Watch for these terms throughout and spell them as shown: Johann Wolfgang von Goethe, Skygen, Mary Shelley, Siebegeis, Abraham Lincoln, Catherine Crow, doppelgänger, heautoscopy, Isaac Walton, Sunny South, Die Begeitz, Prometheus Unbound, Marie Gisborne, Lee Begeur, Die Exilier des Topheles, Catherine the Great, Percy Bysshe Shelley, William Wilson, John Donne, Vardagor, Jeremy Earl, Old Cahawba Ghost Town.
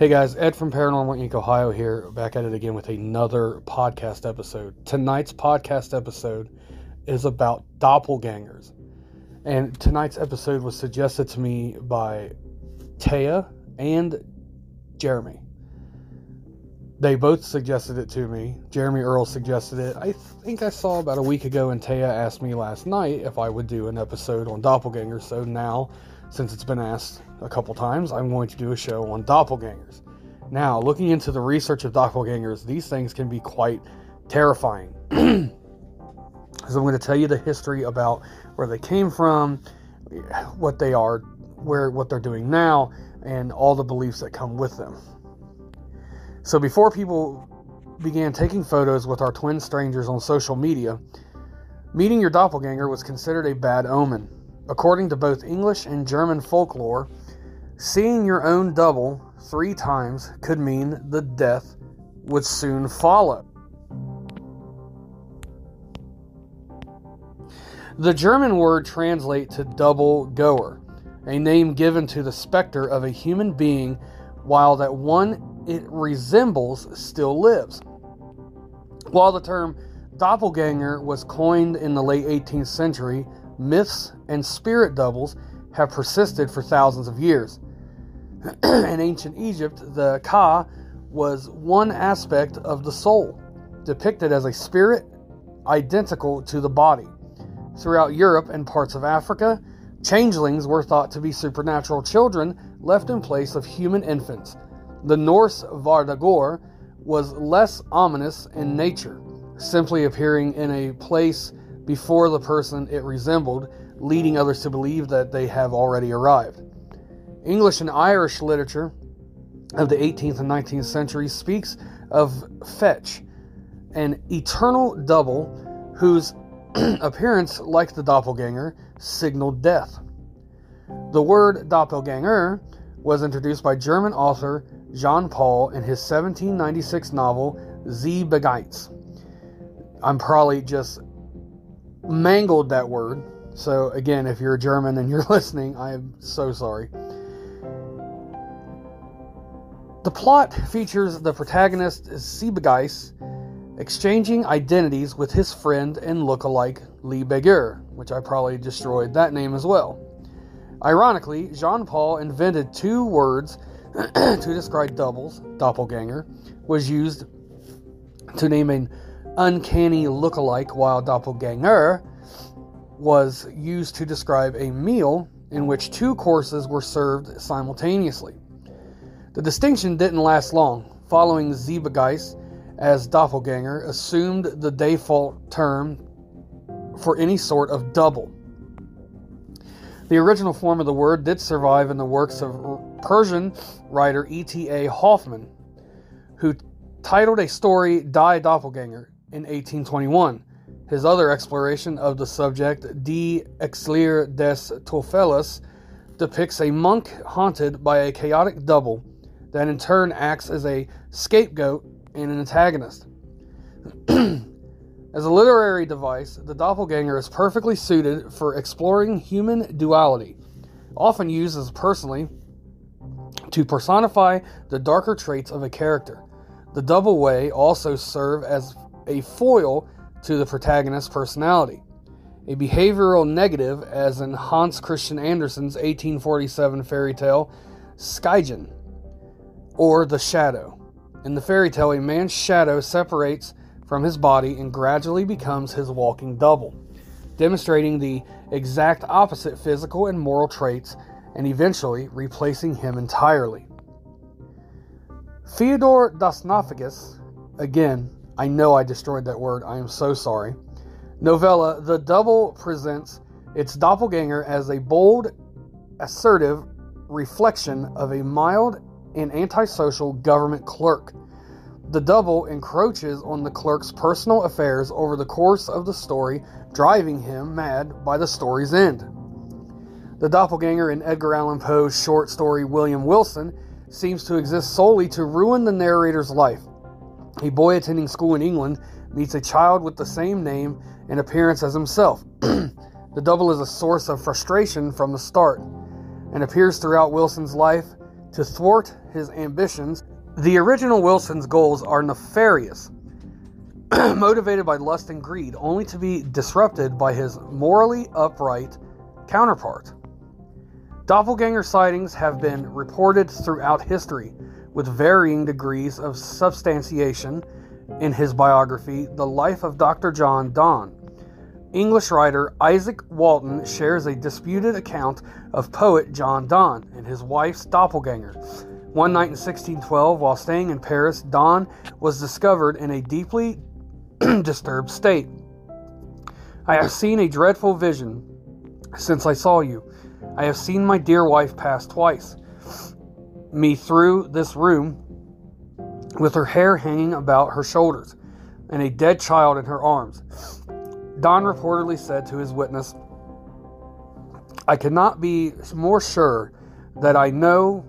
Hey guys, Ed from Paranormal Inc. Ohio here, back at it again with another podcast episode. Tonight's podcast episode is about doppelgängers. And tonight's episode was suggested to me by Taya and Jeremy. They both suggested it to me. Jeremy Earl suggested it. I think I saw about a week ago, and Taya asked me last night if I would do an episode on doppelgängers. So now, since it's been asked a couple times, I'm going to do a show on doppelgängers. Now, looking into the research of doppelgängers, these things can be quite terrifying. So I'm going to tell you the history about where they came from, what they are, what they're doing now, and all the beliefs that come with them. So before people began taking photos with our twin strangers on social media, meeting your doppelganger was considered a bad omen. According to both English and German folklore, seeing your own double 3 times could mean the death would soon follow. The German word translates to double goer, a name given to the specter of a human being while that one it resembles still lives. While the term doppelganger was coined in the late 18th century, myths and spirit doubles have persisted for thousands of years. In ancient Egypt, the Ka was one aspect of the soul, depicted as a spirit identical to the body. Throughout Europe and parts of Africa, changelings were thought to be supernatural children left in place of human infants. The Norse Vardagor was less ominous in nature, simply appearing in a place before the person it resembled, leading others to believe that they have already arrived. English and Irish literature of the 18th and 19th centuries speaks of Fetch, an eternal double whose appearance, like the doppelganger, signaled death. The word doppelganger was introduced by German author Jean Paul in his 1796 novel, Die Begeitz. I'm probably just mangled that word. So again, if you're German and you're listening, I am so sorry. The plot features the protagonist, Siebegeis, exchanging identities with his friend and look-alike, Lee Begeur, which I probably destroyed that name as well. Ironically, Jean Paul invented 2 words to describe doubles. Doppelganger was used to name an uncanny look-alike, while doppelgänger was used to describe a meal in which 2 courses were served simultaneously. The distinction didn't last long. Following Siebegeis as doppelganger assumed the default term for any sort of double. The original form of the word did survive in the works of Persian writer E.T.A. Hoffmann, who titled a story Die Doppelgänger in 1821. His other exploration of the subject, Die Exilier des Topheles, depicts a monk haunted by a chaotic double that in turn acts as a scapegoat and an antagonist. As a literary device, the doppelganger is perfectly suited for exploring human duality, often used as personally to personify the darker traits of a character. The double way also serves as a foil to the protagonist's personality, a behavioral negative, as in Hans Christian Andersen's 1847 fairy tale Skygen, or The Shadow. In the fairy tale, a man's shadow separates from his body and gradually becomes his walking double, demonstrating the exact opposite physical and moral traits and eventually replacing him entirely. Fyodor Dostoevsky, again, I know I destroyed that word, I am so sorry, novella The Double presents its doppelganger as a bold, assertive reflection of a mild and antisocial government clerk. The double encroaches on the clerk's personal affairs over the course of the story, driving him mad by the story's end. The doppelganger in Edgar Allan Poe's short story William Wilson seems to exist solely to ruin the narrator's life. A boy attending school in England meets a child with the same name and appearance as himself. The double is a source of frustration from the start and appears throughout Wilson's life to thwart his ambitions. The original Wilson's goals are nefarious, motivated by lust and greed, only to be disrupted by his morally upright counterpart. Doppelganger sightings have been reported throughout history, with varying degrees of substantiation. In his biography, The Life of Dr. John Donne, English writer Isaac Walton shares a disputed account of poet John Donne and his wife's doppelganger. One night in 1612, while staying in Paris, Donne was discovered in a deeply disturbed state. "I have seen a dreadful vision since I saw you. I have seen my dear wife pass twice me through this room with her hair hanging about her shoulders and a dead child in her arms." Donne reportedly said to his witness, "I cannot be more sure that I know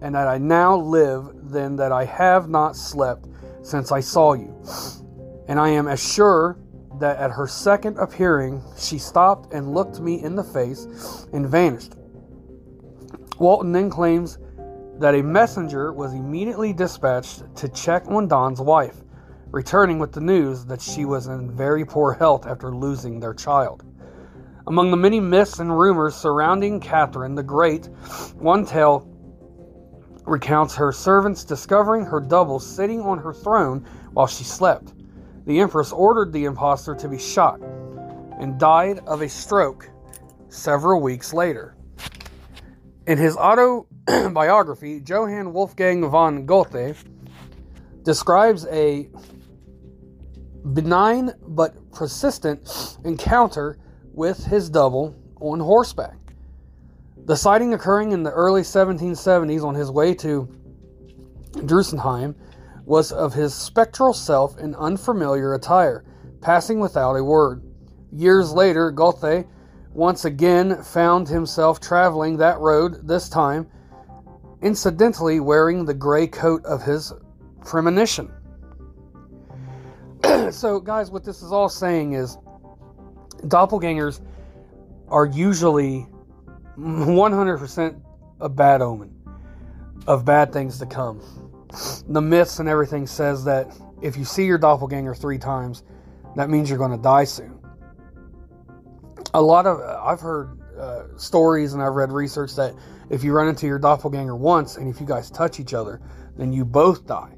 and that I now live than that I have not slept since I saw you. And I am as sure that at her second appearing, she stopped and looked me in the face and vanished." Walton then claims that a messenger was immediately dispatched to check on Donne's wife, returning with the news that she was in very poor health after losing their child. Among the many myths and rumors surrounding Catherine the Great, one tale recounts her servants discovering her double sitting on her throne while she slept. The Empress ordered the imposter to be shot and died of a stroke several weeks later. In his autobiography, Johann Wolfgang von Goethe describes a benign but persistent encounter with his double on horseback. The sighting occurring in the early 1770s on his way to Drusenheim was of his spectral self in unfamiliar attire, passing without a word. Years later, Goethe once again found himself traveling that road, this time incidentally wearing the gray coat of his premonition. So guys, what this is all saying is doppelgangers are usually 100% a bad omen of bad things to come. The myths and everything says that if you see your doppelganger 3 times, that means you're going to die soon. I've heard stories and I've read research that if you run into your doppelganger once and if you guys touch each other, then you both die.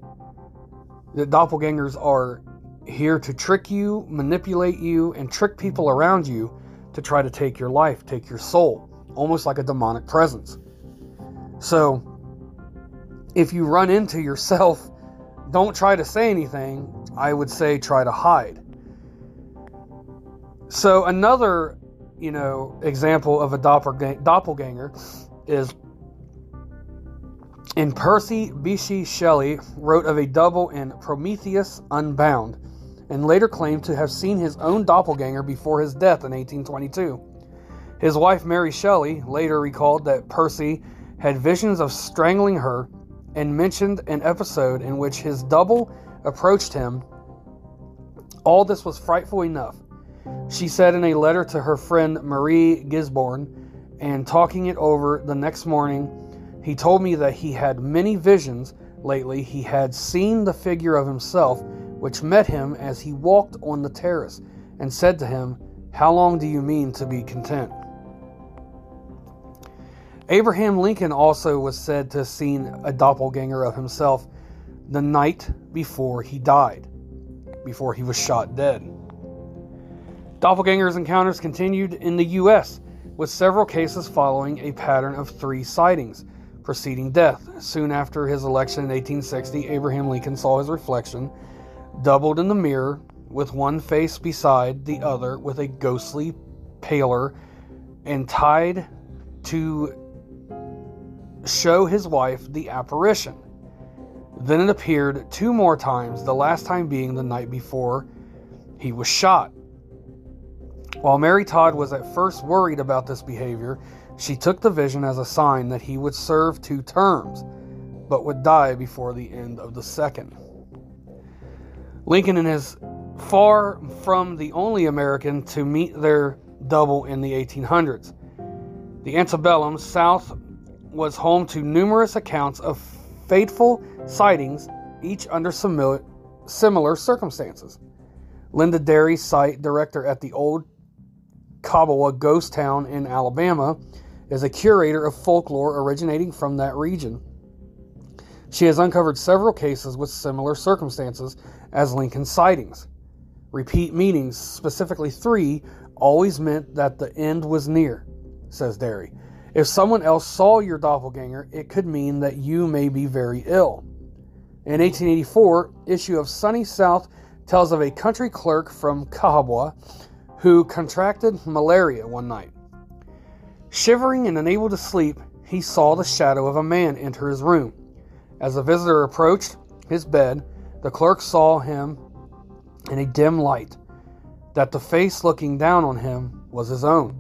The doppelgangers are here to trick you, manipulate you, and trick people around you to try to take your life, take your soul, almost like a demonic presence. So, if you run into yourself, don't try to say anything. I would say try to hide. So another, example of a doppelganger is in Percy Bysshe Shelley wrote of a double in Prometheus Unbound and later claimed to have seen his own doppelganger before his death in 1822. His wife Mary Shelley later recalled that Percy had visions of strangling her and mentioned an episode in which his double approached him. All this was frightful enough, she said in a letter to her friend Marie Gisborne, and talking it over the next morning, he told me that he had many visions lately. He had seen the figure of himself, which met him as he walked on the terrace, and said to him, "How long do you mean to be content?" Abraham Lincoln also was said to have seen a doppelganger of himself the night before he died, before he was shot dead. Doppelgangers encounters continued in the U.S., with several cases following a pattern of 3 sightings preceding death. Soon after his election in 1860, Abraham Lincoln saw his reflection doubled in the mirror, with one face beside the other, with a ghostly pallor, and tied to show his wife the apparition. Then it appeared 2 more times, the last time being the night before he was shot. While Mary Todd was at first worried about this behavior, she took the vision as a sign that he would serve 2 terms, but would die before the end of the second. Lincoln is far from the only American to meet their double in the 1800s. The antebellum South was home to numerous accounts of fateful sightings, each under similar circumstances. Linda Derry, site director at the Old Cahawba Ghost Town in Alabama, is a curator of folklore originating from that region. She has uncovered several cases with similar circumstances as Lincoln's sightings. Repeat meetings, specifically 3, always meant that the end was near, says Derry. If someone else saw your doppelgänger, it could mean that you may be very ill. In 1884, issue of Sunny South tells of a country clerk from Cahawba who contracted malaria one night. Shivering and unable to sleep, he saw the shadow of a man enter his room. As the visitor approached his bed, the clerk saw him in a dim light, that the face looking down on him was his own.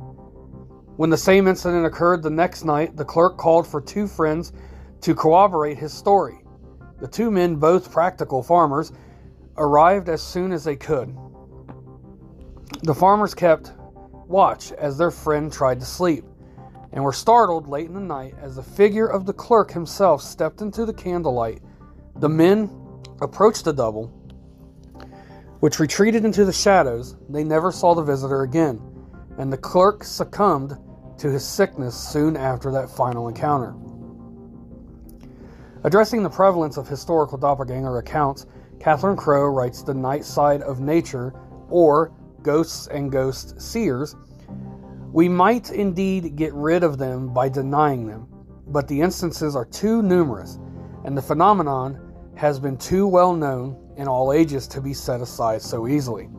When the same incident occurred the next night, the clerk called for 2 friends to corroborate his story. The 2 men, both practical farmers, arrived as soon as they could. The farmers kept watch as their friend tried to sleep, and were startled late in the night as the figure of the clerk himself stepped into the candlelight. The men approached the double, which retreated into the shadows. They never saw the visitor again, and the clerk succumbed to his sickness soon after that final encounter. Addressing the prevalence of historical doppelganger accounts, Catherine Crow writes The Night Side of Nature, or Ghosts and Ghost Seers. We might indeed get rid of them by denying them, but the instances are too numerous, and the phenomenon has been too well known in all ages to be set aside so easily.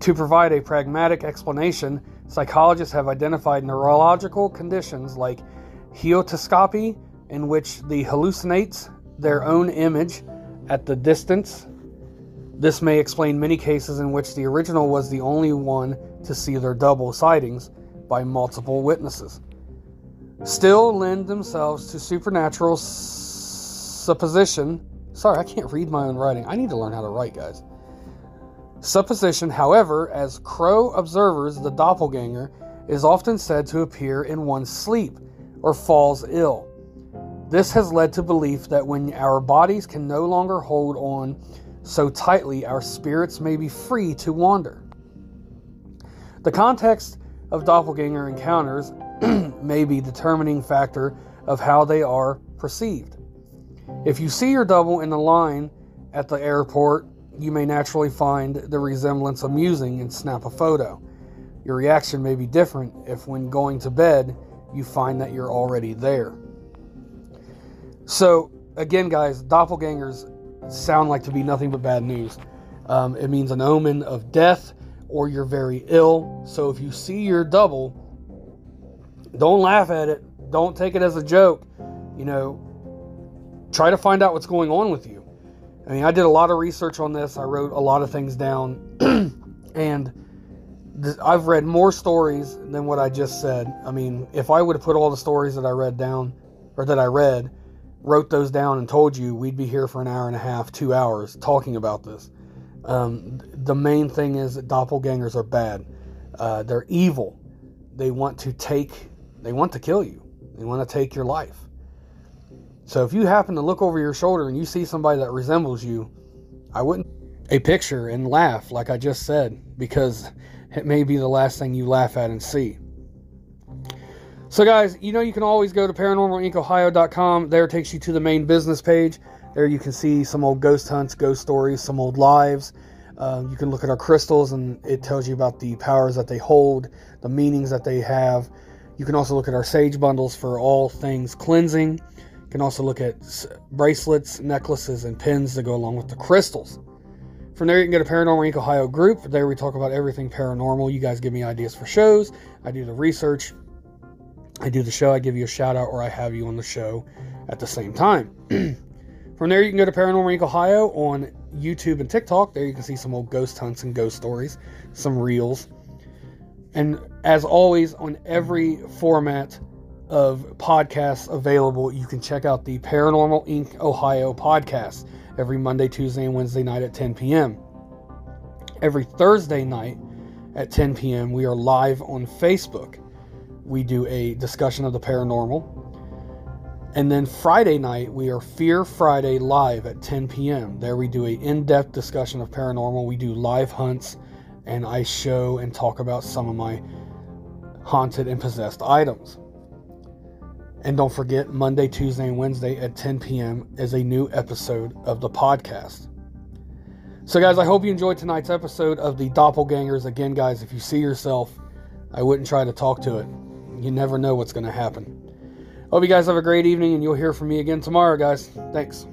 To provide a pragmatic explanation, psychologists have identified neurological conditions like heautoscopy, in which the hallucinates their own image at the distance. This may explain many cases in which the original was the only one to see their double sightings by multiple witnesses. Still lend themselves to supernatural supposition. Sorry, I can't read my own writing. I need to learn how to write, guys. Supposition, however, as Crow observers, the doppelganger is often said to appear in one's sleep or falls ill. This has led to belief that when our bodies can no longer hold on so tightly, our spirits may be free to wander. The context of doppelganger encounters may be a determining factor of how they are perceived. If you see your double in the line at the airport, you may naturally find the resemblance amusing and snap a photo. Your reaction may be different if, when going to bed, you find that you're already there. So, again, guys, doppelgangers sound like to be nothing but bad news. It means an omen of death, or you're very ill. So if you see your double, don't laugh at it. Don't take it as a joke. You know, try to find out what's going on with you. I mean, I did a lot of research on this. I wrote a lot of things down. And I've read more stories than what I just said. I mean, if I would have put all the stories that I read down, or that I read, wrote those down and told you, we'd be here for an hour and a half, 2 hours talking about this. The main thing is that doppelgangers are bad. They're evil. They want to kill you. They want to take your life. So if you happen to look over your shoulder and you see somebody that resembles you, I wouldn't take a picture and laugh like I just said, because it may be the last thing you laugh at and see. So guys, you know you can always go to ParanormalIncOhio.com. There it takes you to the main business page. There you can see some old ghost hunts, ghost stories, some old lives. You can look at our crystals, and it tells you about the powers that they hold, the meanings that they have. You can also look at our sage bundles for all things cleansing. You can also look at bracelets, necklaces, and pins that go along with the crystals. From there, you can go to Paranormal Inc. Ohio group. There we talk about everything paranormal. You guys give me ideas for shows. I do the research. I do the show. I give you a shout out, or I have you on the show at the same time. From there, you can go to Paranormal Inc. Ohio on YouTube and TikTok. There you can see some old ghost hunts and ghost stories, some reels. And as always, on every format of podcasts available, you can check out the Paranormal Inc. Ohio podcast every Monday, Tuesday, and Wednesday night at 10 p.m. Every Thursday night at 10 p.m., we are live on Facebook. We do a discussion of the paranormal. And then Friday night, we are Fear Friday live at 10 p.m. There we do an in-depth discussion of paranormal. We do live hunts, and I show and talk about some of my haunted and possessed items. And don't forget, Monday, Tuesday, and Wednesday at 10 p.m. is a new episode of the podcast. So guys, I hope you enjoyed tonight's episode of the Doppelgängers. Again, guys, if you see yourself, I wouldn't try to talk to it. You never know what's going to happen. Hope you guys have a great evening, and you'll hear from me again tomorrow, guys. Thanks.